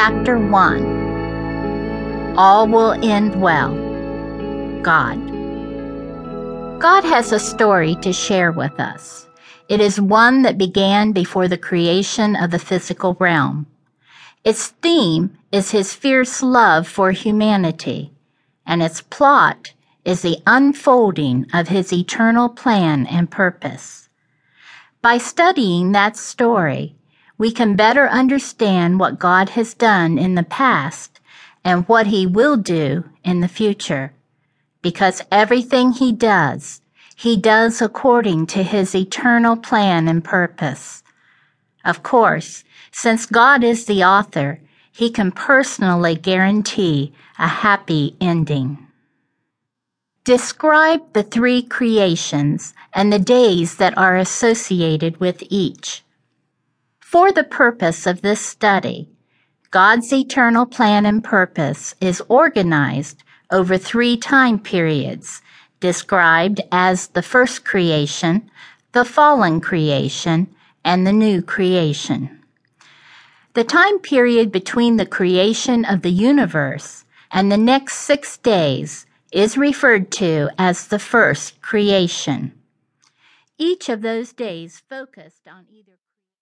Chapter 1. All will end well. God has a story to share with us. It is one that began before the creation of the physical realm. Its theme is his fierce love for humanity, and its plot is the unfolding of his eternal plan and purpose. By studying that story, we can better understand what God has done in the past and what he will do in the future, because everything he does according to his eternal plan and purpose. Of course, since God is the author, he can personally guarantee a happy ending. Describe the three creations and the days that are associated with each. For the purpose of this study, God's eternal plan and purpose is organized over three time periods, described as the first creation, the fallen creation, and the new creation. The time period between the creation of the universe and the next 6 days is referred to as the first creation. Each of those days focused on either